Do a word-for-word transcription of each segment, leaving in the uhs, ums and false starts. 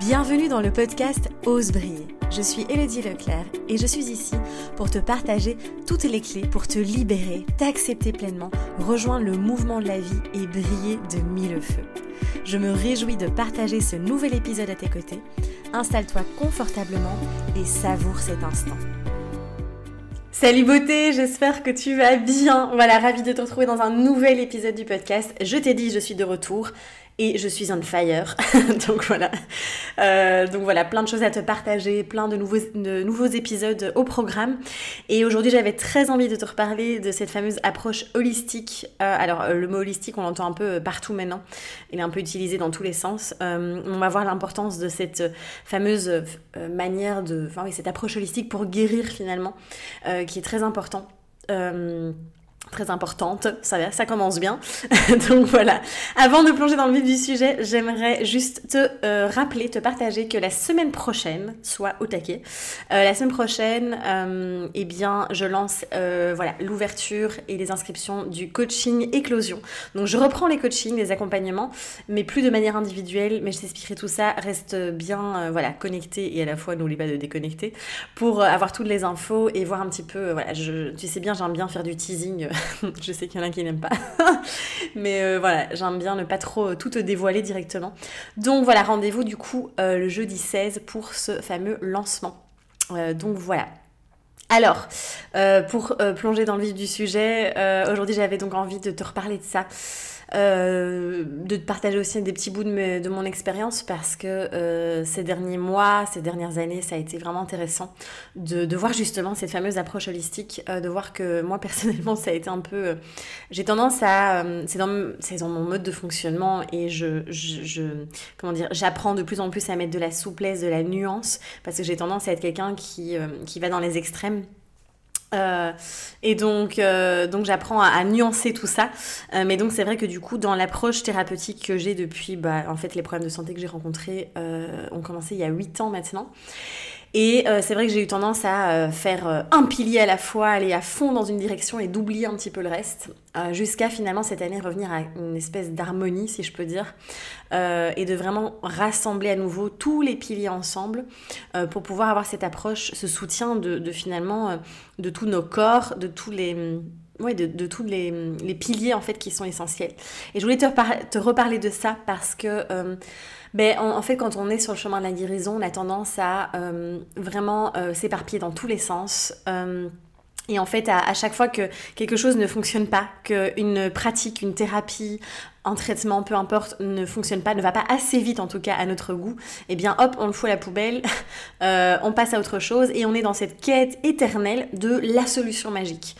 Bienvenue dans le podcast Ose briller. Je suis Élodie Leclerc et je suis ici pour te partager toutes les clés pour te libérer, t'accepter pleinement, rejoindre le mouvement de la vie et briller de mille feux. Je me réjouis de partager ce nouvel épisode à tes côtés. Installe-toi confortablement et savoure cet instant. Salut beauté, j'espère que tu vas bien. Voilà, ravie de te retrouver dans un nouvel épisode du podcast. Je t'ai dit, je suis de retour. Et je suis on fire, donc voilà, euh, donc voilà, plein de choses à te partager, plein de nouveaux, de nouveaux épisodes au programme. Et aujourd'hui, j'avais très envie de te reparler de cette fameuse approche holistique. Euh, alors, le mot holistique, on l'entend un peu partout maintenant. Il est un peu utilisé dans tous les sens. Euh, on va voir l'importance de cette fameuse manière de, enfin oui, cette approche holistique pour guérir finalement, euh, qui est très important. Euh, très importante, ça, ça commence bien. Donc voilà, avant de plonger dans le vif du sujet, j'aimerais juste te euh, rappeler, te partager que la semaine prochaine, soit au taquet, euh, la semaine prochaine, euh, eh bien, je lance euh, voilà, l'ouverture et les inscriptions du coaching éclosion. Donc je reprends les coachings, les accompagnements, mais plus de manière individuelle, mais je t'expliquerai tout ça. Reste bien euh, voilà, connecté et à la fois n'oublie pas de déconnecter pour euh, avoir toutes les infos et voir un petit peu, euh, voilà, je, tu sais bien, j'aime bien faire du teasing. Je sais qu'il y en a qui n'aiment pas, mais euh, voilà, j'aime bien ne pas trop tout te dévoiler directement. Donc voilà, rendez-vous du coup euh, le jeudi seize pour ce fameux lancement. Euh, donc voilà. Alors, euh, pour euh, plonger dans le vif du sujet, euh, aujourd'hui j'avais donc envie de te reparler de ça, euh, de te partager aussi des petits bouts de, mes, de mon expérience parce que euh, ces derniers mois, ces dernières années, ça a été vraiment intéressant de, de voir justement cette fameuse approche holistique, euh, de voir que moi personnellement ça a été un peu... Euh, j'ai tendance à... Euh, c'est, dans, c'est dans mon mode de fonctionnement et je, je, je... Comment dire ? J'apprends de plus en plus à mettre de la souplesse, de la nuance parce que j'ai tendance à être quelqu'un qui, euh, qui va dans les extrêmes. Euh, et donc, euh, donc j'apprends à, à nuancer tout ça, euh, mais donc c'est vrai que du coup dans l'approche thérapeutique que j'ai depuis, bah, en fait les problèmes de santé que j'ai rencontrés euh, ont commencé il y a huit ans maintenant. Et euh, c'est vrai que j'ai eu tendance à euh, faire euh, un pilier à la fois, aller à fond dans une direction et d'oublier un petit peu le reste, euh, jusqu'à finalement cette année revenir à une espèce d'harmonie, si je peux dire, euh, et de vraiment rassembler à nouveau tous les piliers ensemble euh, pour pouvoir avoir cette approche, ce soutien de, de finalement euh, de tous nos corps, de tous les... Ouais, de, de tous les, les piliers en fait qui sont essentiels. Et je voulais te, repar- te reparler de ça parce que euh, ben, en, en fait quand on est sur le chemin de la guérison, on a tendance à euh, vraiment euh, s'éparpiller dans tous les sens. Euh, Et en fait, à, à chaque fois que quelque chose ne fonctionne pas, qu'une pratique, une thérapie, un traitement, peu importe, ne fonctionne pas, ne va pas assez vite en tout cas à notre goût, eh bien hop, on le fout à la poubelle, euh, on passe à autre chose et on est dans cette quête éternelle de la solution magique.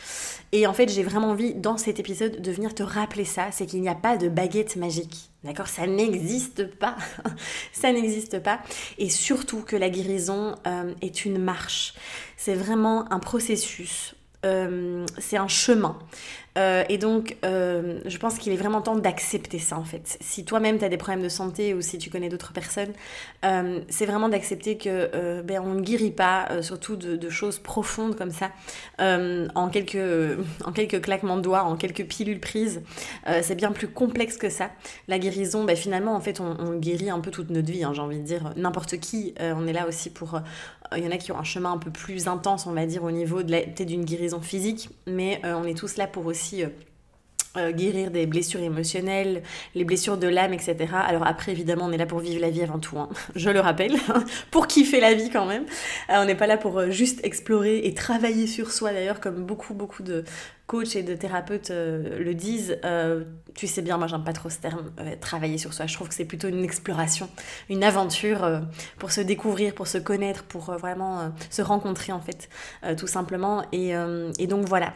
Et en fait, j'ai vraiment envie dans cet épisode de venir te rappeler ça, c'est qu'il n'y a pas de baguette magique. D'accord, ça n'existe pas, ça n'existe pas, et surtout que la guérison euh, est une marche, c'est vraiment un processus, euh, c'est un chemin, euh, et donc euh, je pense qu'il est vraiment temps d'accepter ça en fait. Si toi-même tu as des problèmes de santé ou si tu connais d'autres personnes, euh, c'est vraiment d'accepter que euh, ben, on ne guérit pas, euh, surtout de, de choses profondes comme ça, euh, en, quelques, euh, en quelques claquements de doigts, en quelques pilules prises, euh, c'est bien plus complexe que ça. La guérison, Ben finalement en fait on, on guérit un peu toute notre vie, hein, j'ai envie de dire n'importe qui, euh, on est là aussi pour, il euh, y en a qui ont un chemin un peu plus intense on va dire au niveau de la, peut-être d'une guérison physique, mais euh, on est tous là pour aussi euh, euh, guérir des blessures émotionnelles, les blessures de l'âme, etc. Alors après évidemment on est là pour vivre la vie avant tout, hein, je le rappelle, pour kiffer la vie quand même, euh, on n'est pas là pour euh, juste explorer et travailler sur soi, d'ailleurs comme beaucoup beaucoup de coach et de thérapeutes euh, le disent, euh, tu sais bien, moi j'aime pas trop ce terme, euh, travailler sur soi, je trouve que c'est plutôt une exploration, une aventure euh, pour se découvrir, pour se connaître, pour euh, vraiment euh, se rencontrer en fait, euh, tout simplement, et, euh, et donc voilà.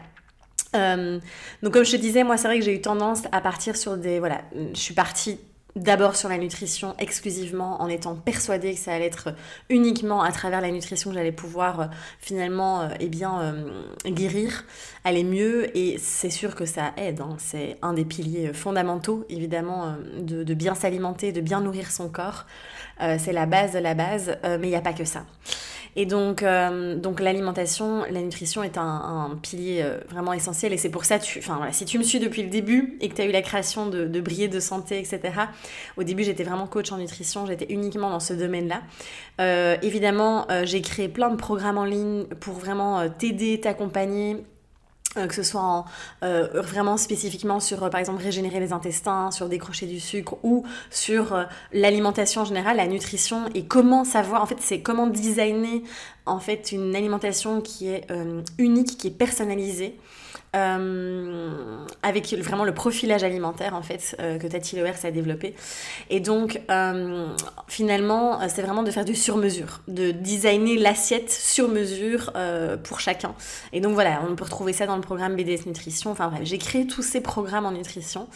Euh, donc comme je te disais, moi c'est vrai que j'ai eu tendance à partir sur des, voilà, je suis partie d'abord sur la nutrition exclusivement en étant persuadée que ça allait être uniquement à travers la nutrition que j'allais pouvoir euh, finalement euh, eh bien, euh, guérir, aller mieux, et c'est sûr que ça aide, hein. C'est un des piliers fondamentaux évidemment euh, de, de bien s'alimenter, de bien nourrir son corps, euh, c'est la base de la base, euh, mais il n'y a pas que ça. Et donc, euh, donc l'alimentation, la nutrition est un, un pilier euh, vraiment essentiel. Et c'est pour ça, tu, enfin, voilà, si tu me suis depuis le début et que tu as eu la création de, de Briller de Santé, et cetera, au début, j'étais vraiment coach en nutrition. J'étais uniquement dans ce domaine-là. Euh, évidemment, euh, j'ai créé plein de programmes en ligne pour vraiment euh, t'aider, t'accompagner, que ce soit en, euh, vraiment spécifiquement sur euh, par exemple régénérer les intestins, sur décrocher du sucre ou sur euh, l'alimentation en général, la nutrition et comment savoir, en fait c'est comment designer en fait une alimentation qui est euh, unique, qui est personnalisée. Euh, avec vraiment le profilage alimentaire en fait euh, que Tati Loers a développé et donc euh, finalement c'est vraiment de faire du sur-mesure, de designer l'assiette sur-mesure euh, pour chacun et donc voilà, on peut retrouver ça dans le programme B D S Nutrition, enfin bref, j'ai créé tous ces programmes en nutrition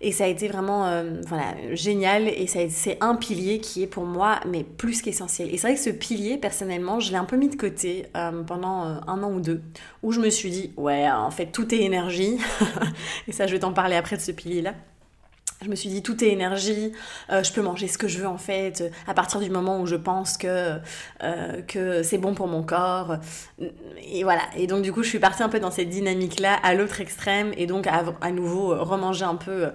et ça a été vraiment euh, voilà, génial et ça, c'est un pilier qui est pour moi mais plus qu'essentiel. Et c'est vrai que ce pilier, personnellement, je l'ai un peu mis de côté euh, pendant euh, un an ou deux où je me suis dit, ouais, en fait, tout est énergie. Et ça, je vais t'en parler après de ce pilier-là. Je me suis dit, tout est énergie, euh, je peux manger ce que je veux en fait, euh, à partir du moment où je pense que, euh, que c'est bon pour mon corps. Euh, et voilà, et donc du coup, je suis partie un peu dans cette dynamique-là, à l'autre extrême, et donc à, à nouveau euh, remanger un peu,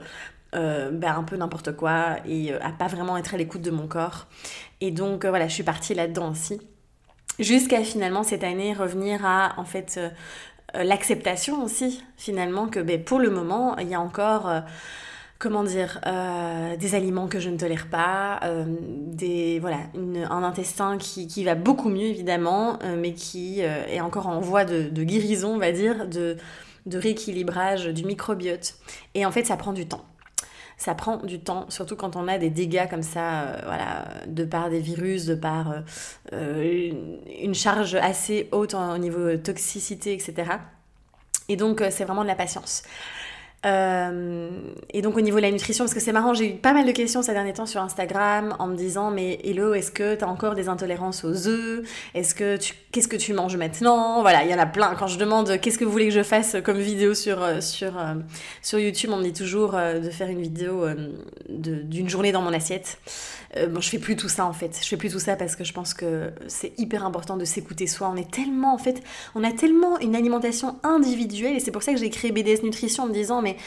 euh, bah, un peu n'importe quoi, et euh, à pas vraiment être à l'écoute de mon corps. Et donc euh, voilà, je suis partie là-dedans aussi, jusqu'à finalement cette année revenir à en fait euh, euh, l'acceptation aussi, finalement, que bah, pour le moment, il y a encore... Euh, Comment dire, euh, des aliments que je ne tolère pas, euh, des, voilà, une, un intestin qui, qui va beaucoup mieux évidemment, euh, mais qui euh, est encore en voie de, de guérison, on va dire, de, de rééquilibrage du microbiote. Et en fait, ça prend du temps. Ça prend du temps, surtout quand on a des dégâts comme ça, euh, voilà, de par des virus, de par euh, une charge assez haute en, au niveau toxicité, et cetera. Et donc, c'est vraiment de la patience. Euh, et donc au niveau de la nutrition, parce que c'est marrant, j'ai eu pas mal de questions ces derniers temps sur Instagram en me disant mais Hello, est-ce que t'as encore des intolérances aux œufs ? Est-ce que tu, qu'est-ce que tu manges maintenant ? Voilà, il y en a plein. Quand je demande qu'est-ce que vous voulez que je fasse comme vidéo sur sur sur YouTube, on me dit toujours de faire une vidéo de, d'une journée dans mon assiette. Euh, bon, je fais plus tout ça en fait. Je fais plus tout ça parce que je pense que c'est hyper important de s'écouter soi. On est tellement en fait, on a tellement une alimentation individuelle et c'est pour ça que j'ai créé B D S Nutrition en me disant mais Mais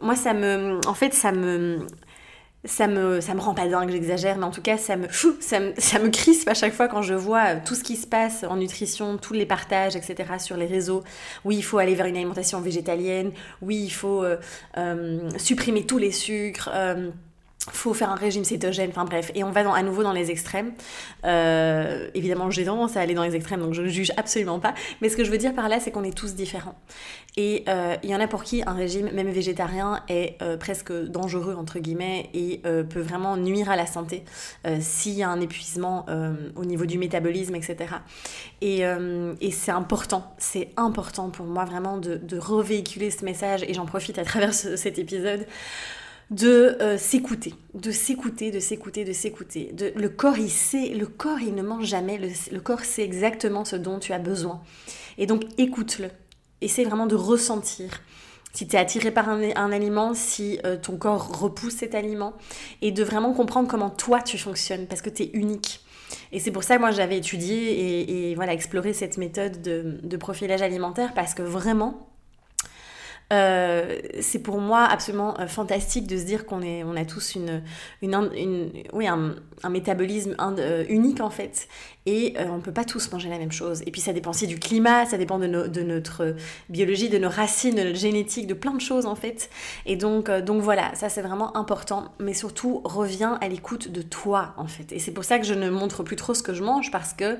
moi, ça me, en fait, ça me, ça me, ça me rend pas dingue, j'exagère, mais en tout cas, ça me, ça me, ça me crispe à chaque fois quand je vois tout ce qui se passe en nutrition, tous les partages, et cetera sur les réseaux. Oui, il faut aller vers une alimentation végétalienne. Oui, il faut euh, euh, supprimer tous les sucres. Euh, faut faire un régime cétogène, enfin bref, et on va dans, à nouveau dans les extrêmes. Euh, évidemment, j'ai tendance à aller dans les extrêmes, donc je ne juge absolument pas. Mais ce que je veux dire par là, c'est qu'on est tous différents. Et euh, il y en a pour qui un régime, même végétarien, est euh, presque dangereux, entre guillemets, et euh, peut vraiment nuire à la santé euh, s'il y a un épuisement euh, au niveau du métabolisme, et cetera. Et, euh, et c'est important, c'est important pour moi vraiment de, de revéhiculer ce message, et j'en profite à travers ce, cet épisode, de euh, s'écouter, de s'écouter, de s'écouter, de s'écouter. De, le corps, il sait, le corps, il ne mange jamais. Le, le corps sait exactement ce dont tu as besoin. Et donc, écoute-le. Essaie vraiment de ressentir. Si tu es attiré par un, un aliment, si euh, ton corps repousse cet aliment, et de vraiment comprendre comment toi, tu fonctionnes, parce que tu es unique. Et c'est pour ça que moi, j'avais étudié et, et voilà, exploré cette méthode de, de profilage alimentaire, parce que vraiment... Euh, c'est pour moi absolument euh, fantastique de se dire qu'on est, on a tous une, une, une, oui, un, un métabolisme un, euh, unique en fait et euh, on ne peut pas tous manger la même chose et puis ça dépend aussi du climat, ça dépend de, no, de notre biologie, de nos racines, de notre génétique, de plein de choses en fait et donc, euh, donc voilà, ça c'est vraiment important mais surtout reviens à l'écoute de toi en fait et c'est pour ça que je ne montre plus trop ce que je mange parce que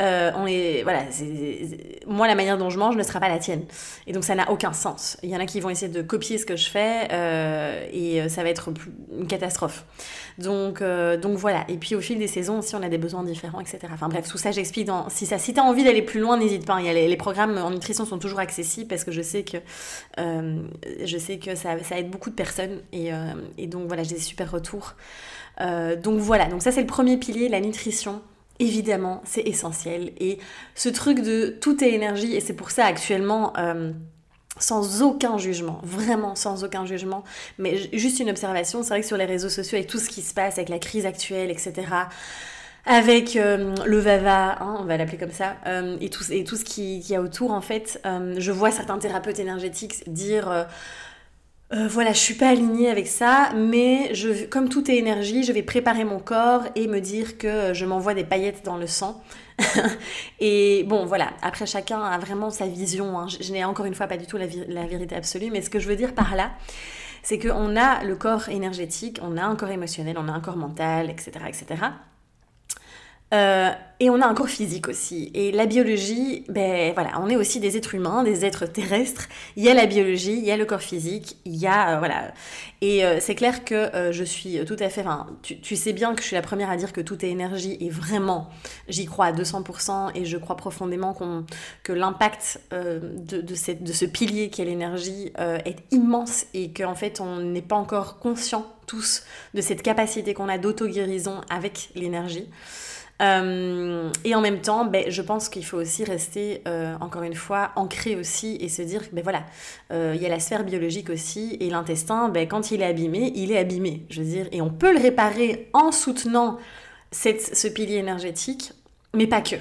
Euh, on est, voilà, c'est, c'est, moi la manière dont je mange ne sera pas la tienne et donc ça n'a aucun sens, il y en a qui vont essayer de copier ce que je fais euh, et ça va être une catastrophe donc, euh, donc voilà et puis au fil des saisons aussi on a des besoins différents etc, enfin bref tout ça j'explique dans, si, ça, si t'as envie d'aller plus loin n'hésite pas, il y a les, les programmes en nutrition sont toujours accessibles parce que je sais que euh, je sais que ça, ça aide beaucoup de personnes et, euh, et donc voilà j'ai des super retours euh, donc voilà, donc ça c'est le premier pilier, la nutrition. Évidemment, c'est essentiel et ce truc de tout est énergie et c'est pour ça actuellement, euh, sans aucun jugement, vraiment sans aucun jugement, mais juste une observation, c'est vrai que sur les réseaux sociaux avec tout ce qui se passe, avec la crise actuelle, et cetera, avec euh, le vava, hein, on va l'appeler comme ça, euh, et tout, et tout ce qu'il y a autour, en fait. Euh, je vois certains thérapeutes énergétiques dire... Euh, Euh, voilà, je suis pas alignée avec ça, mais je, comme tout est énergie, je vais préparer mon corps et me dire que je m'envoie des paillettes dans le sang. Et bon, voilà, après chacun a vraiment sa vision, hein. Je, je n'ai encore une fois pas du tout la, la vérité absolue, mais ce que je veux dire par là, c'est qu'on a le corps énergétique, on a un corps émotionnel, on a un corps mental, et cetera, et cetera. Euh, et on a un corps physique aussi, et la biologie, ben voilà, on est aussi des êtres humains, des êtres terrestres, il y a la biologie, il y a le corps physique, il y a, euh, voilà, et euh, c'est clair que euh, je suis tout à fait, enfin, tu, tu sais bien que je suis la première à dire que tout est énergie, et vraiment, j'y crois à deux cents pour cent, et je crois profondément qu'on, que l'impact euh, de, de, cette, de ce pilier qu'est l'énergie euh, est immense, et qu'en fait, on n'est pas encore conscients tous de cette capacité qu'on a d'auto-guérison avec l'énergie. Euh, et en même temps, ben, je pense qu'il faut aussi rester, euh, encore une fois, ancré aussi et se dire que ben, voilà, euh, il y a la sphère biologique aussi et l'intestin, ben, quand il est abîmé, il est abîmé, je veux dire. Et on peut le réparer en soutenant cette, ce pilier énergétique, mais pas que.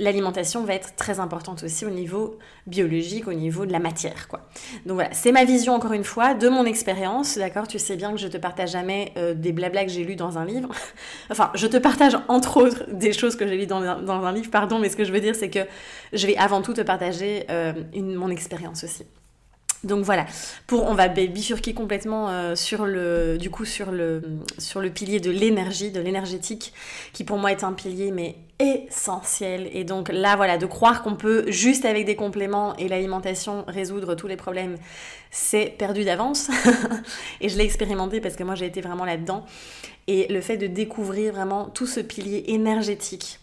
L'alimentation va être très importante aussi au niveau biologique, au niveau de la matière, quoi. Donc voilà, c'est ma vision, encore une fois, de mon expérience, d'accord ? Tu sais bien que je te partage jamais euh, des blablas que j'ai lus dans un livre. Enfin, je te partage, entre autres, des choses que j'ai lues dans un, dans un livre, pardon, mais ce que je veux dire, c'est que je vais avant tout te partager euh, une, mon expérience aussi. Donc voilà, pour, on va bifurquer complètement euh, sur le, du coup, sur le, sur le pilier de l'énergie, de l'énergétique, qui pour moi est un pilier, mais... essentiel. Et donc là, voilà, de croire qu'on peut juste avec des compléments et l'alimentation résoudre tous les problèmes, c'est perdu d'avance. Et je l'ai expérimenté parce que moi j'ai été vraiment là-dedans. Et le fait de découvrir vraiment tout ce pilier énergétique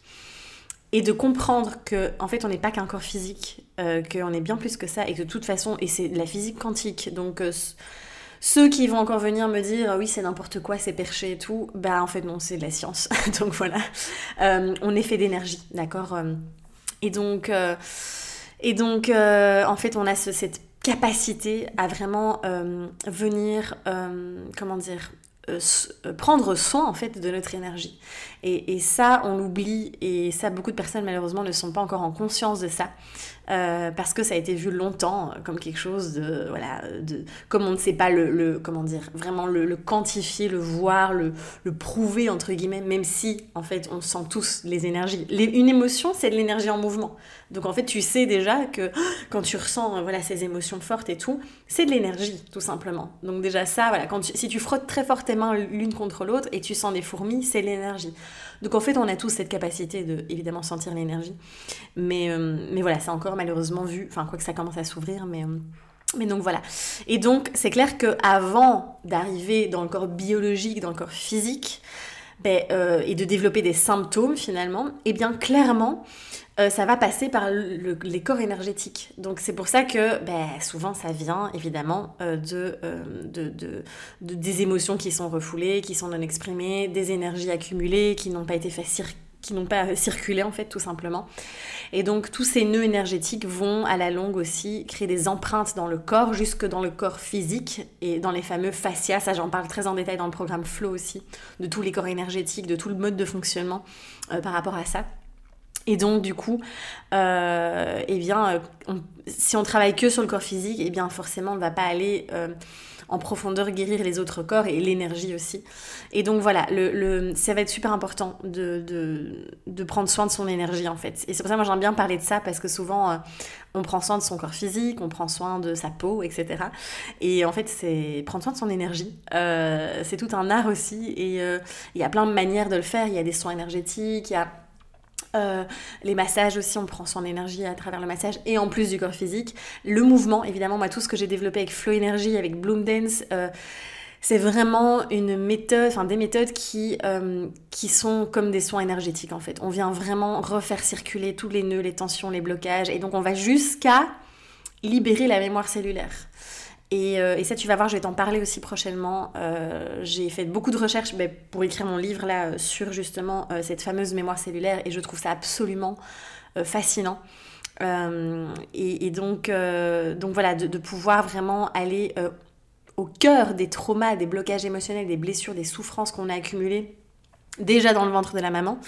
et de comprendre que en fait on n'est pas qu'un corps physique, euh, qu'on est bien plus que ça et que de toute façon, et c'est de la physique quantique, donc euh, ceux qui vont encore venir me dire « oui, c'est n'importe quoi, c'est perché et tout », bah en fait non, c'est de la science. Donc voilà, euh, on est fait d'énergie, d'accord ? Et donc, euh, et donc euh, en fait, on a ce, cette capacité à vraiment euh, venir, euh, comment dire, euh, prendre soin en fait de notre énergie. Et, et ça, on l'oublie, et ça, beaucoup de personnes malheureusement ne sont pas encore en conscience de ça. Euh, parce que ça a été vu longtemps comme quelque chose de, voilà, de, comme on ne sait pas le, le comment dire, vraiment le, le quantifier, le voir, le, le prouver, entre guillemets, même si, en fait, on sent tous les énergies. Les, une émotion, c'est de l'énergie en mouvement. Donc, en fait, tu sais déjà que quand tu ressens, voilà, ces émotions fortes et tout, c'est de l'énergie, tout simplement. Donc, déjà ça, voilà, quand tu, si tu frottes très fort tes mains l'une contre l'autre et tu sens des fourmis, c'est de l'énergie. Donc, en fait, on a tous cette capacité de, évidemment, sentir l'énergie. Mais, euh, mais voilà, c'est encore malheureusement vu, enfin quoi que ça commence à s'ouvrir, mais, mais donc voilà. Et donc c'est clair qu'avant d'arriver dans le corps biologique, dans le corps physique, ben, euh, et de développer des symptômes finalement, et eh bien clairement euh, ça va passer par le, le, les corps énergétiques. Donc c'est pour ça que ben, souvent ça vient évidemment euh, de, euh, de, de, de, des émotions qui sont refoulées, qui sont non exprimées, des énergies accumulées qui n'ont pas été faites circuler, qui n'ont pas circulé en fait, tout simplement. Et donc tous ces nœuds énergétiques vont à la longue aussi créer des empreintes dans le corps, jusque dans le corps physique et dans les fameux fascias. Ça, j'en parle très en détail dans le programme Flow aussi, de tous les corps énergétiques, de tout le mode de fonctionnement euh, par rapport à ça. Et donc du coup, euh, eh bien, on, si on travaille que sur le corps physique, eh bien forcément on ne va pas aller... Euh, en profondeur guérir les autres corps et l'énergie aussi. Et donc voilà, le, le, ça va être super important de, de, de prendre soin de son énergie en fait. Et c'est pour ça que moi j'aime bien parler de ça, parce que souvent euh, on prend soin de son corps physique, on prend soin de sa peau, et cetera. Et en fait, c'est prendre soin de son énergie. Euh, c'est tout un art aussi, et il euh, y a plein de manières de le faire. Il y a des soins énergétiques, il y a Euh, les massages aussi, on prend soin de l'énergie à travers le massage et en plus du corps physique, le mouvement évidemment. Moi, tout ce que j'ai développé avec Flow Energy, avec Bloom Dance, euh, c'est vraiment une méthode, enfin des méthodes qui, euh, qui sont comme des soins énergétiques en fait. On vient vraiment refaire circuler tous les nœuds, les tensions, les blocages, et donc on va jusqu'à libérer la mémoire cellulaire. Et, euh, et ça, tu vas voir, je vais t'en parler aussi prochainement. Euh, j'ai fait beaucoup de recherches ben, pour écrire mon livre là sur justement euh, cette fameuse mémoire cellulaire, et je trouve ça absolument euh, fascinant. Euh, et, et donc, euh, donc voilà, de, de pouvoir vraiment aller euh, au cœur des traumas, des blocages émotionnels, des blessures, des souffrances qu'on a accumulées, déjà dans le ventre de la maman,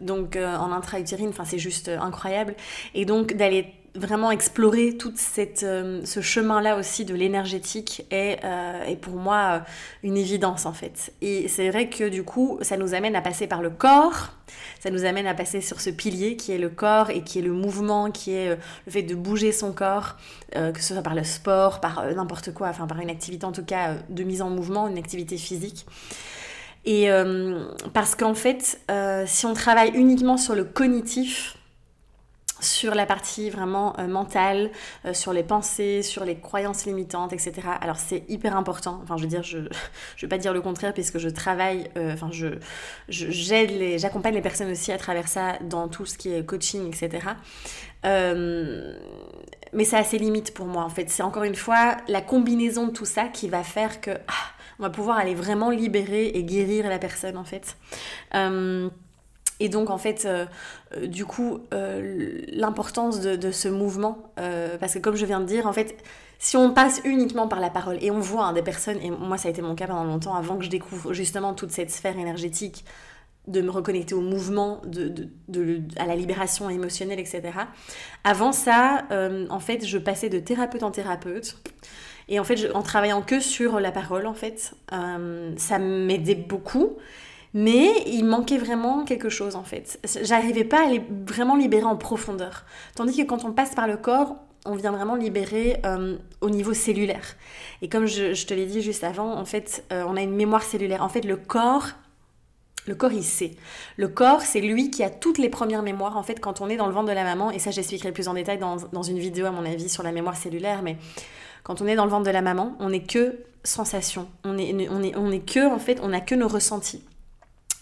donc euh, en intra-utérine, enfin c'est juste euh, incroyable. Et donc d'aller vraiment explorer tout cette, euh, ce chemin-là aussi de l'énergétique est, euh, est pour moi euh, une évidence en fait. Et c'est vrai que du coup, ça nous amène à passer par le corps, ça nous amène à passer sur ce pilier qui est le corps et qui est le mouvement, qui est euh, le fait de bouger son corps, euh, que ce soit par le sport, par euh, n'importe quoi, enfin par une activité en tout cas euh, de mise en mouvement, une activité physique. Et euh, parce qu'en fait, euh, si on travaille uniquement sur le cognitif, sur la partie vraiment euh, mentale, euh, sur les pensées, sur les croyances limitantes, et cetera. Alors c'est hyper important, enfin je veux dire, je ne vais pas dire le contraire puisque je travaille, euh, enfin je, je, j'aide les, j'accompagne les personnes aussi à travers ça dans tout ce qui est coaching, et cetera. Euh, mais ça a ses limites pour moi en fait, c'est encore une fois la combinaison de tout ça qui va faire que ah, on va pouvoir aller vraiment libérer et guérir la personne en fait. Euh, Et donc en fait, euh, euh, du coup, euh, l'importance de, de ce mouvement, euh, parce que comme je viens de dire, en fait, si on passe uniquement par la parole, et on voit hein, des personnes, et moi ça a été mon cas pendant longtemps, avant que je découvre justement toute cette sphère énergétique, de me reconnecter au mouvement, de, de, de, à la libération émotionnelle, et cetera. Avant ça, euh, en fait, je passais de thérapeute en thérapeute, et en fait, je, en travaillant que sur la parole, en fait, euh, ça m'aidait beaucoup. Mais il manquait vraiment quelque chose en fait. J'arrivais pas à les vraiment libérer en profondeur. Tandis que quand on passe par le corps, on vient vraiment libérer euh, au niveau cellulaire. Et comme je, je te l'ai dit juste avant, en fait, euh, on a une mémoire cellulaire. En fait, le corps, le corps il sait. Le corps, c'est lui qui a toutes les premières mémoires en fait quand on est dans le ventre de la maman. Et ça, j'expliquerai plus en détail dans, dans une vidéo à mon avis sur la mémoire cellulaire. Mais quand on est dans le ventre de la maman, on n'est que sensation. On est, on est, on est que en fait, on n'a que nos ressentis.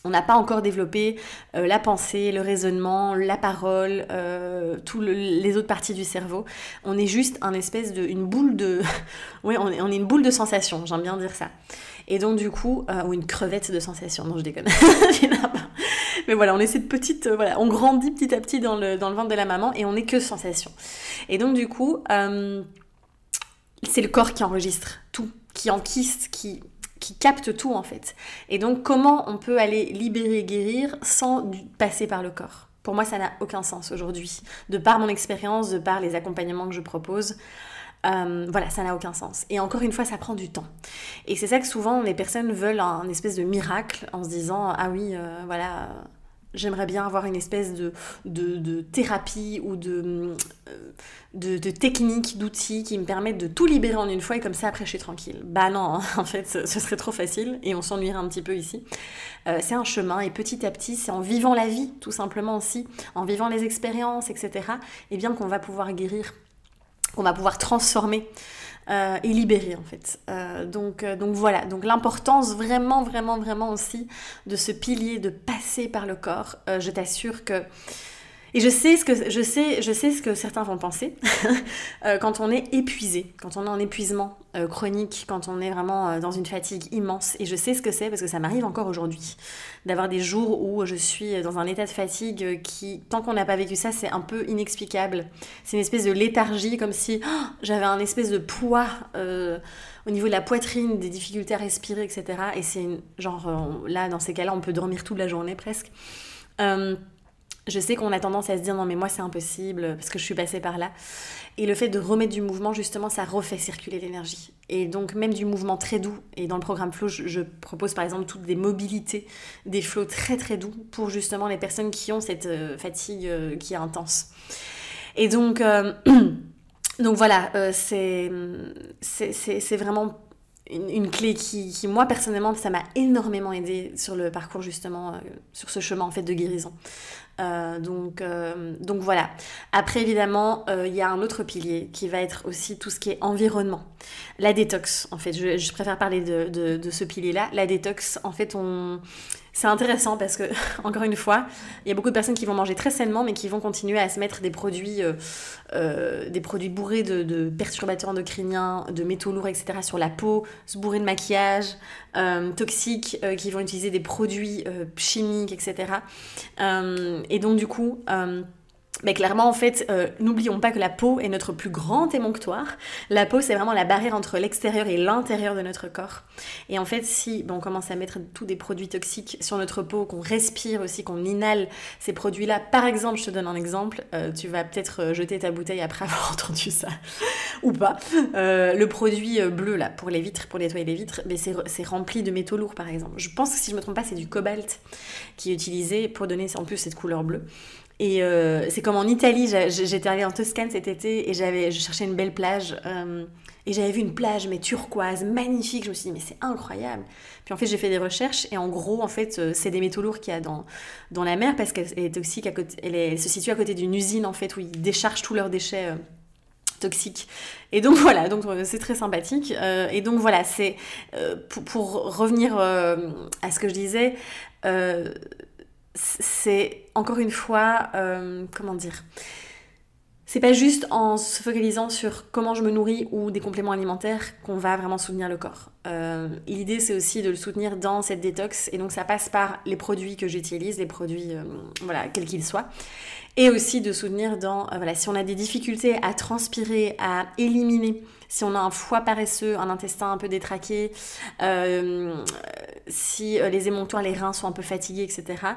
On n'a pas encore développé euh, la pensée, le raisonnement, la parole, euh, tous le, les autres parties du cerveau. On est juste un espèce de, une boule de... oui, on est, on est une boule de sensations, j'aime bien dire ça. Et donc du coup, euh, ou une crevette de sensations, non je déconne. Mais voilà, on est cette petite... Euh, voilà, on grandit petit à petit dans le, dans le ventre de la maman et on n'est que sensations. Et donc du coup, euh, c'est le corps qui enregistre tout, qui enquiste, qui... qui capte tout en fait. Et donc comment on peut aller libérer et guérir sans passer par le corps? Pour moi ça n'a aucun sens aujourd'hui. De par mon expérience, de par les accompagnements que je propose, euh, voilà ça n'a aucun sens. Et encore une fois ça prend du temps. Et c'est ça que souvent les personnes veulent un, un espèce de miracle en se disant ah oui euh, voilà... Euh, j'aimerais bien avoir une espèce de, de, de thérapie ou de, de, de technique, d'outils qui me permettent de tout libérer en une fois et comme ça après je suis tranquille. Bah non, hein, en fait ce serait trop facile et on s'ennuierait un petit peu ici. Euh, c'est un chemin et petit à petit c'est en vivant la vie tout simplement aussi, en vivant les expériences et cetera et bien qu'on va pouvoir guérir, qu'on va pouvoir transformer. Euh, et libérer en fait. Euh, donc, euh, donc voilà, donc l'importance vraiment, vraiment, vraiment aussi de ce pilier de passer par le corps. Euh, je t'assure que... Et je sais ce que, je sais, je sais ce que certains vont penser euh, quand on est épuisé, quand on est en épuisement euh, chronique, quand on est vraiment euh, dans une fatigue immense. Et je sais ce que c'est parce que ça m'arrive encore aujourd'hui d'avoir des jours où je suis dans un état de fatigue qui, tant qu'on n'a pas vécu ça, c'est un peu inexplicable. C'est une espèce de léthargie, comme si oh, j'avais un espèce de poids euh, au niveau de la poitrine, des difficultés à respirer, et cetera. Et c'est une, genre on, là, dans ces cas-là, on peut dormir toute la journée presque. Euh, Je sais qu'on a tendance à se dire « non mais moi c'est impossible parce que je suis passée par là ». Et le fait de remettre du mouvement, justement, ça refait circuler l'énergie. Et donc même du mouvement très doux, et dans le programme Flow, je, je propose par exemple toutes des mobilités, des flows très très doux pour justement les personnes qui ont cette euh, fatigue euh, qui est intense. Et donc, euh, donc voilà, euh, c'est, c'est, c'est, c'est vraiment... Une, une clé qui, qui, moi, personnellement, ça m'a énormément aidée sur le parcours, justement, euh, sur ce chemin, en fait, de guérison. Euh, donc, euh, donc, voilà. Après, évidemment, il euh, y a un autre pilier qui va être aussi tout ce qui est environnement. La détox, en fait. Je, je préfère parler de, de, de ce pilier-là. La détox, en fait, on... C'est intéressant parce que, encore une fois, il y a beaucoup de personnes qui vont manger très sainement mais qui vont continuer à se mettre des produits, euh, euh, des produits bourrés de, de perturbateurs endocriniens, de métaux lourds, et cetera sur la peau, se bourrer de maquillage, euh, toxiques, euh, qui vont utiliser des produits euh, chimiques, et cetera. Euh, et donc, du coup... Euh, Mais clairement, en fait, euh, n'oublions pas que la peau est notre plus grand émonctoire. La peau, c'est vraiment la barrière entre l'extérieur et l'intérieur de notre corps. Et en fait, si ben, on commence à mettre tous des produits toxiques sur notre peau, qu'on respire aussi, qu'on inhale ces produits-là, par exemple, je te donne un exemple, euh, tu vas peut-être jeter ta bouteille après avoir entendu ça, ou pas. Euh, le produit bleu, là, pour les vitres, pour nettoyer les vitres, mais c'est, c'est rempli de métaux lourds, par exemple. Je pense que, si je ne me trompe pas, c'est du cobalt qui est utilisé pour donner, en plus, cette couleur bleue. Et euh, c'est comme en Italie, j'étais allée en Toscane cet été et j'avais, je cherchais une belle plage euh, et j'avais vu une plage mais turquoise, magnifique, je me suis dit mais c'est incroyable. Puis en fait j'ai fait des recherches et en gros en fait c'est des métaux lourds qu'il y a dans, dans la mer parce qu'elle est toxique, à côté, elle, est, elle se situe à côté d'une usine en fait où ils déchargent tous leurs déchets euh, toxiques. Et donc voilà, donc c'est très sympathique. Euh, et donc voilà, c'est euh, pour, pour revenir euh, à ce que je disais... Euh, c'est encore une fois, euh, comment dire, c'est pas juste en se focalisant sur comment je me nourris ou des compléments alimentaires qu'on va vraiment soutenir le corps. Euh, l'idée c'est aussi de le soutenir dans cette détox et donc ça passe par les produits que j'utilise, les produits, euh, voilà, quels qu'ils soient. Et aussi de soutenir dans, euh, voilà, si on a des difficultés à transpirer, à éliminer, si on a un foie paresseux, un intestin un peu détraqué, euh, si euh, les émonctoires, les reins sont un peu fatigués, et cetera,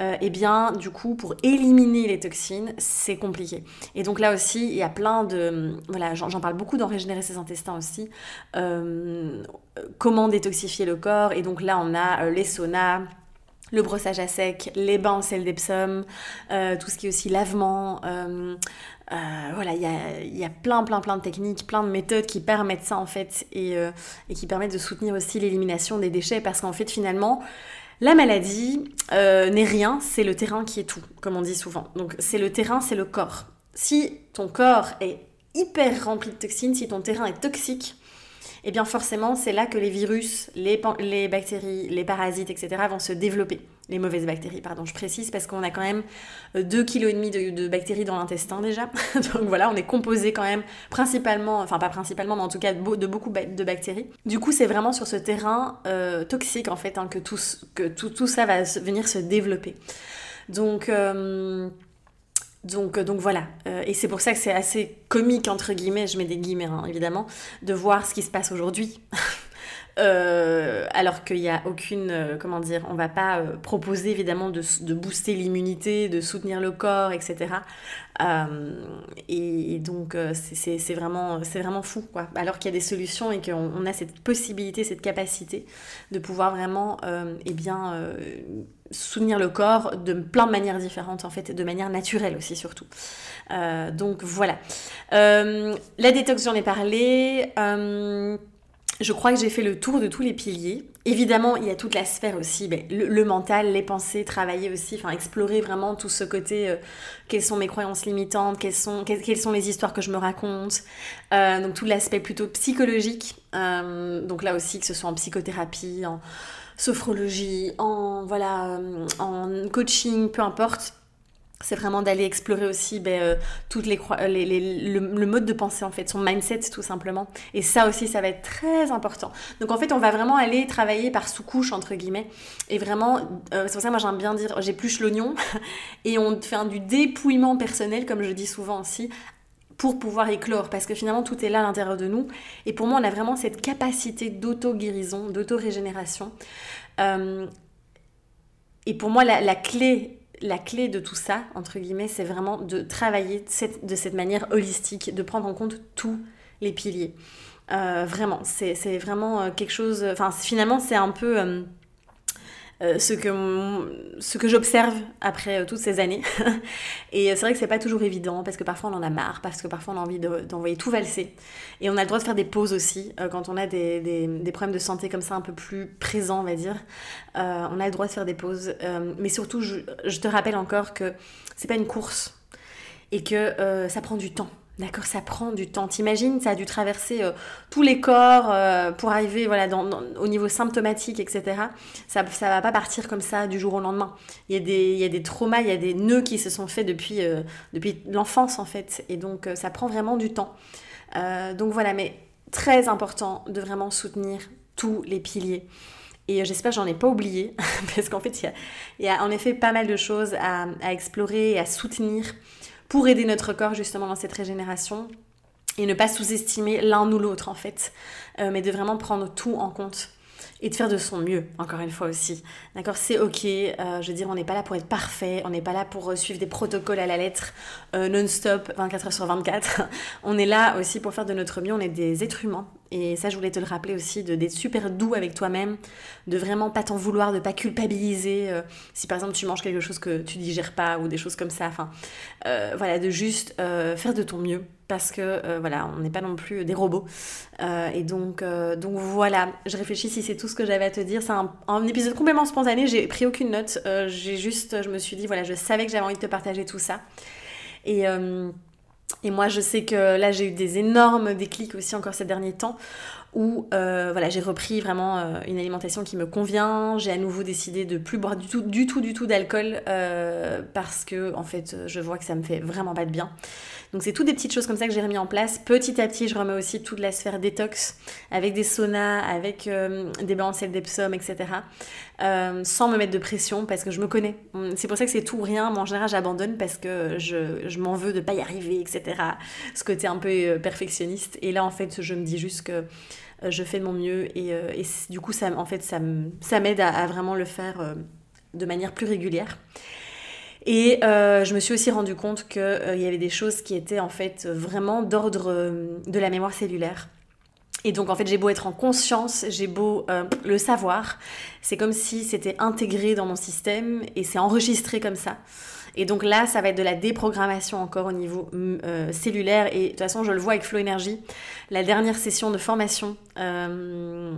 euh, eh bien, du coup, pour éliminer les toxines, c'est compliqué. Et donc là aussi, il y a plein de... Voilà, j'en, j'en parle beaucoup dans Régénérer ses intestins aussi. Euh, comment détoxifier le corps. Et donc là, on a euh, les saunas... le brossage à sec, les bains en sel d'Epsom, euh, tout ce qui est aussi lavement, euh, euh, voilà, il y a, y a plein, plein, plein de techniques, plein de méthodes qui permettent ça en fait et, euh, et qui permettent de soutenir aussi l'élimination des déchets parce qu'en fait finalement, la maladie euh, n'est rien, c'est le terrain qui est tout, comme on dit souvent. Donc c'est le terrain, c'est le corps. Si ton corps est hyper rempli de toxines, si ton terrain est toxique, et eh bien forcément, c'est là que les virus, les, pan- les bactéries, les parasites, et cetera vont se développer. Les mauvaises bactéries, pardon, je précise, parce qu'on a quand même deux virgule cinq kilogrammes de, de bactéries dans l'intestin déjà. Donc voilà, on est composé quand même principalement, enfin pas principalement, mais en tout cas de, de beaucoup de bactéries. Du coup, c'est vraiment sur ce terrain euh, toxique en fait hein, que, tout, que tout, tout ça va venir se développer. Donc... Euh, Donc, donc voilà, euh, et c'est pour ça que c'est assez comique, entre guillemets, je mets des guillemets hein, évidemment, de voir ce qui se passe aujourd'hui, euh, alors qu'il n'y a aucune, euh, comment dire, on ne va pas euh, proposer évidemment de, de booster l'immunité, de soutenir le corps, et cetera. Euh, et, et donc euh, c'est, c'est, c'est, vraiment, c'est vraiment fou, quoi. Alors qu'il y a des solutions et qu'on on a cette possibilité, cette capacité de pouvoir vraiment, euh, eh bien... Euh, soutenir le corps de plein de manières différentes en fait, de manière naturelle aussi surtout. Euh, donc voilà. Euh, la détox, j'en ai parlé. Euh, je crois que j'ai fait le tour de tous les piliers. Évidemment, il y a toute la sphère aussi, ben, le, le mental, les pensées, travailler aussi, enfin explorer vraiment tout ce côté, euh, quelles sont mes croyances limitantes, quelles sont, que, quelles sont les histoires que je me raconte. Euh, donc tout l'aspect plutôt psychologique. Euh, donc là aussi, que ce soit en psychothérapie, en... sophrologie, en voilà, en coaching, peu importe, c'est vraiment d'aller explorer aussi ben, euh, toutes les, les, les le, le mode de pensée en fait, son mindset tout simplement. Et ça aussi, ça va être très important. Donc en fait, on va vraiment aller travailler par sous-couche entre guillemets. Et vraiment, euh, c'est pour ça que moi j'aime bien dire, j'épluche l'oignon et on fait un, du dépouillement personnel, comme je dis souvent aussi, pour pouvoir éclore, parce que finalement tout est là à l'intérieur de nous, et pour moi on a vraiment cette capacité d'auto-guérison, d'auto-régénération, euh, et pour moi la, la clé la clé de tout ça, entre guillemets, c'est vraiment de travailler cette, de cette manière holistique, de prendre en compte tous les piliers, euh, vraiment, c'est, c'est vraiment quelque chose, enfin finalement c'est un peu... Euh, Euh, ce que, ce que j'observe après euh, toutes ces années. Et euh, c'est vrai que c'est pas toujours évident parce que parfois on en a marre, parce que parfois on a envie de, d'envoyer tout valser. Et on a le droit de faire des pauses aussi euh, quand on a des, des, des problèmes de santé comme ça un peu plus présents, on va dire. Euh, on a le droit de faire des pauses. Euh, mais surtout, je, je te rappelle encore que c'est pas une course et que euh, ça prend du temps. D'accord, ça prend du temps. T'imagines, ça a dû traverser euh, tous les corps euh, pour arriver voilà, dans, dans, au niveau symptomatique, et cetera. Ça ne va pas partir comme ça du jour au lendemain. Il y a des, il y a des traumas, il y a des nœuds qui se sont faits depuis, euh, depuis l'enfance, en fait. Et donc, euh, ça prend vraiment du temps. Euh, donc voilà, mais très important de vraiment soutenir tous les piliers. Et j'espère que j'en ai pas oublié, parce qu'en fait, il y a, il y a en effet pas mal de choses à, à explorer et à soutenir pour aider notre corps justement dans cette régénération et ne pas sous-estimer l'un ou l'autre en fait, euh, mais de vraiment prendre tout en compte. Et de faire de son mieux, encore une fois aussi. D'accord, c'est ok, euh, je veux dire, on n'est pas là pour être parfait, on n'est pas là pour suivre des protocoles à la lettre euh, non-stop, vingt-quatre heures sur vingt-quatre. On est là aussi pour faire de notre mieux, on est des êtres humains. Et ça, je voulais te le rappeler aussi, de, d'être super doux avec toi-même, de vraiment pas t'en vouloir, de pas culpabiliser. Euh, si par exemple tu manges quelque chose que tu digères pas ou des choses comme ça, enfin, euh, voilà, de juste euh, faire de ton mieux. Parce que, euh, voilà, on n'est pas non plus des robots. Euh, et donc, euh, donc, voilà, je réfléchis si c'est tout ce que j'avais à te dire. C'est un, un épisode complètement spontané, j'ai pris aucune note. Euh, j'ai juste, je me suis dit, voilà, je savais que j'avais envie de te partager tout ça. Et... Euh, Et moi, je sais que là, j'ai eu des énormes déclics aussi encore ces derniers temps où euh, voilà, j'ai repris vraiment euh, une alimentation qui me convient. J'ai à nouveau décidé de plus boire du tout, du tout, du tout d'alcool euh, parce que, en fait, je vois que ça me fait vraiment pas de bien. Donc, c'est toutes des petites choses comme ça que j'ai remis en place. Petit à petit, je remets aussi toute la sphère détox avec des saunas, avec euh, des bains en sel d'Epsom, et cetera. Euh, sans me mettre de pression parce que je me connais. C'est pour ça que c'est tout ou rien. Moi, en général, j'abandonne parce que je, je m'en veux de pas y arriver, et cetera. Ce côté un peu perfectionniste. Et là, en fait, je me dis juste que je fais de mon mieux et, et du coup, ça, en fait, ça, ça m'aide à, à vraiment le faire de manière plus régulière. Et euh, je me suis aussi rendu compte qu'il euh, y avait des choses qui étaient en fait vraiment d'ordre euh, de la mémoire cellulaire. Et donc en fait j'ai beau être en conscience, j'ai beau euh, le savoir, c'est comme si c'était intégré dans mon système et c'est enregistré comme ça. Et donc là, ça va être de la déprogrammation encore au niveau euh, cellulaire. Et de toute façon, je le vois avec Flow Energy. La dernière session de formation euh,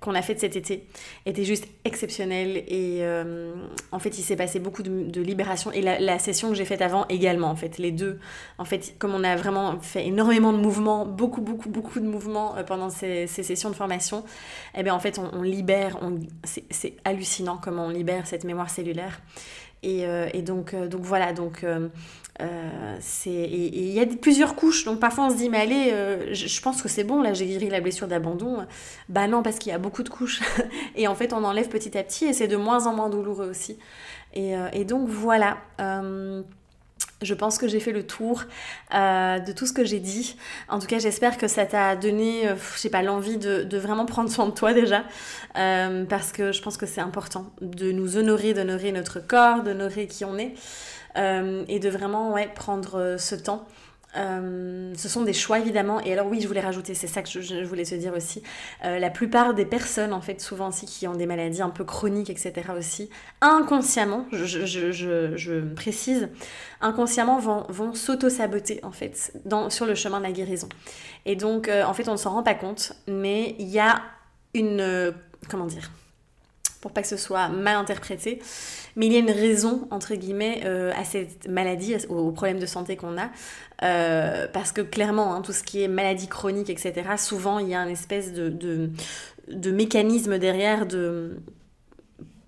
qu'on a faite cet été était juste exceptionnelle. Et euh, en fait, il s'est passé beaucoup de, de libération. Et la, la session que j'ai faite avant également, en fait, les deux. En fait, comme on a vraiment fait énormément de mouvements, beaucoup, beaucoup, beaucoup de mouvements euh, pendant ces, ces sessions de formation, eh bien en fait, on, on libère. On, c'est, c'est hallucinant comment on libère cette mémoire cellulaire. Et, euh, et donc, euh, donc voilà, donc euh, euh, c'est, et il y a plusieurs couches, donc parfois on se dit mais allez, euh, je, je pense que c'est bon, là j'ai guéri la blessure d'abandon, bah non parce qu'il y a beaucoup de couches et en fait on enlève petit à petit et c'est de moins en moins douloureux aussi et, euh, et donc voilà. Euh... Je pense que j'ai fait le tour euh, de tout ce que j'ai dit. En tout cas, j'espère que ça t'a donné, euh, je sais pas, l'envie de, de vraiment prendre soin de toi déjà. Euh, parce que je pense que c'est important de nous honorer, d'honorer notre corps, d'honorer qui on est. Euh, et de vraiment ouais, prendre ce temps. Euh, ce sont des choix évidemment. Et alors oui, je voulais rajouter, c'est ça que je, je voulais te dire aussi. Euh, la plupart des personnes, en fait, souvent aussi, qui ont des maladies un peu chroniques, et cetera aussi, inconsciemment, je, je, je, je précise, inconsciemment vont, vont s'auto-saboter, en fait, dans, sur le chemin de la guérison. Et donc, euh, en fait, on ne s'en rend pas compte, mais il y a une... Euh, comment dire ? Pour pas que ce soit mal interprété, mais il y a une raison, entre guillemets, euh, à cette maladie, aux problèmes de santé qu'on a, euh, parce que clairement, hein, tout ce qui est maladie chronique, et cetera, souvent, il y a une espèce de, de, de mécanisme derrière de...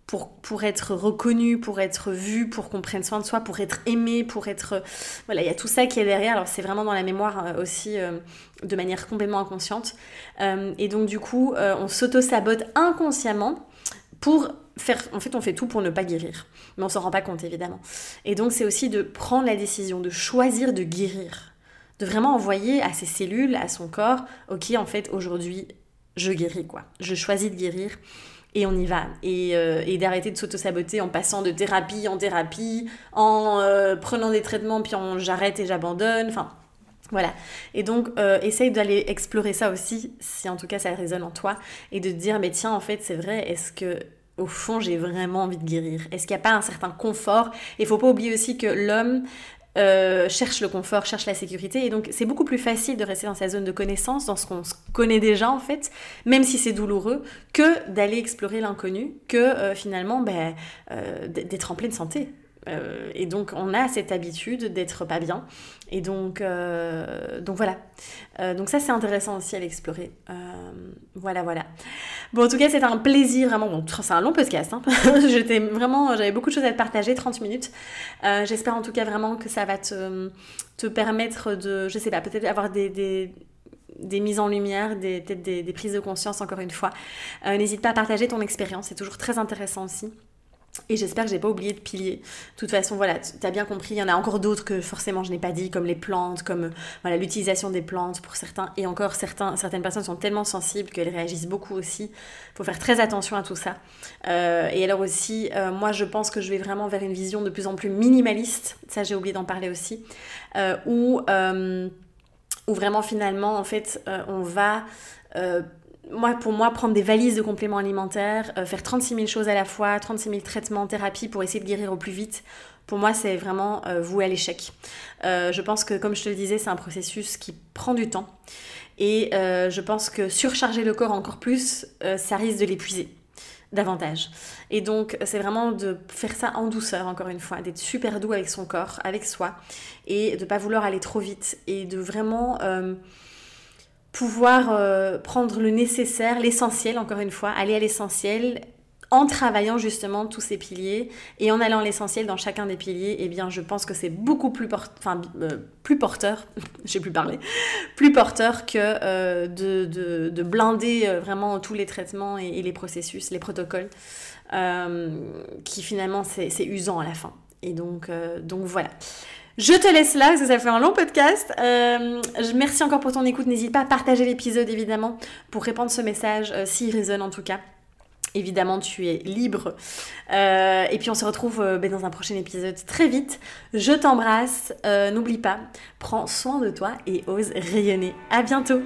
Pour, pour être reconnu, pour être vu, pour qu'on prenne soin de soi, pour être aimé, pour être... Voilà, il y a tout ça qui est derrière. Alors, c'est vraiment dans la mémoire aussi, euh, de manière complètement inconsciente. Euh, et donc, du coup, euh, on s'auto-sabote inconsciemment pour faire... En fait, on fait tout pour ne pas guérir. Mais on s'en rend pas compte, évidemment. Et donc, c'est aussi de prendre la décision, de choisir de guérir. De vraiment envoyer à ses cellules, à son corps, « Ok, en fait, aujourd'hui, je guéris, quoi. Je choisis de guérir. » Et on y va. Et, euh, et d'arrêter de s'auto-saboter en passant de thérapie en thérapie, en euh, prenant des traitements, puis en j'arrête et j'abandonne. Enfin, voilà. Et donc, euh, essaye d'aller explorer ça aussi, si en tout cas ça résonne en toi, et de te dire, mais tiens, en fait, c'est vrai, est-ce que... Au fond, j'ai vraiment envie de guérir. Est-ce qu'il n'y a pas un certain confort ? Il ne faut pas oublier aussi que l'homme euh, cherche le confort, cherche la sécurité. Et donc, c'est beaucoup plus facile de rester dans sa zone de connaissance, dans ce qu'on connaît déjà, en fait, même si c'est douloureux, que d'aller explorer l'inconnu, que euh, finalement, ben, euh, d'être en pleine santé. Euh, et donc, on a cette habitude d'être pas bien. Et donc, euh, donc voilà. Euh, donc ça, c'est intéressant aussi à l'explorer. Euh, voilà, voilà. Bon, en tout cas, c'était un plaisir, vraiment. Bon, c'est un long podcast, hein. J'étais vraiment... J'avais beaucoup de choses à te partager, trente minutes. Euh, j'espère en tout cas vraiment que ça va te, te permettre de... Je sais pas, peut-être avoir des... des des mises en lumière, des, peut-être des, des prises de conscience, encore une fois. Euh, n'hésite pas à partager ton expérience, c'est toujours très intéressant aussi. Et j'espère que j'ai pas oublié de pilier. De toute façon, voilà, t'as bien compris, il y en a encore d'autres que forcément je n'ai pas dit, comme les plantes, comme voilà, l'utilisation des plantes pour certains. Et encore, certains, certaines personnes sont tellement sensibles qu'elles réagissent beaucoup aussi. Il faut faire très attention à tout ça. Euh, et alors aussi, euh, moi je pense que je vais vraiment vers une vision de plus en plus minimaliste. Ça, j'ai oublié d'en parler aussi. Euh, où, euh, où vraiment, finalement, en fait, euh, on va... Euh, Moi, pour moi, prendre des valises de compléments alimentaires, euh, faire trente-six mille choses à la fois, trente-six mille traitements, thérapies pour essayer de guérir au plus vite, pour moi, c'est vraiment euh, voué à l'échec. Euh, je pense que, comme je te le disais, c'est un processus qui prend du temps. Et euh, je pense que surcharger le corps encore plus, euh, ça risque de l'épuiser davantage. Et donc, c'est vraiment de faire ça en douceur, encore une fois, d'être super doux avec son corps, avec soi, et de ne pas vouloir aller trop vite, et de vraiment... Euh, pouvoir euh, prendre le nécessaire, l'essentiel, encore une fois, aller à l'essentiel en travaillant justement tous ces piliers et en allant à l'essentiel dans chacun des piliers, eh bien je pense que c'est beaucoup plus, port... enfin, euh, plus porteur, je sais plus parler, plus porteur que euh, de, de, de blinder euh, vraiment tous les traitements et, et les processus, les protocoles, euh, qui finalement c'est, c'est usant à la fin. Et donc, euh, donc voilà. Je te laisse là parce que ça fait un long podcast. Euh, merci encore pour ton écoute. N'hésite pas à partager l'épisode évidemment pour répandre ce message euh, s'il résonne en tout cas. Évidemment, tu es libre. Euh, et puis on se retrouve euh, dans un prochain épisode très vite. Je t'embrasse. Euh, n'oublie pas, prends soin de toi et ose rayonner. À bientôt.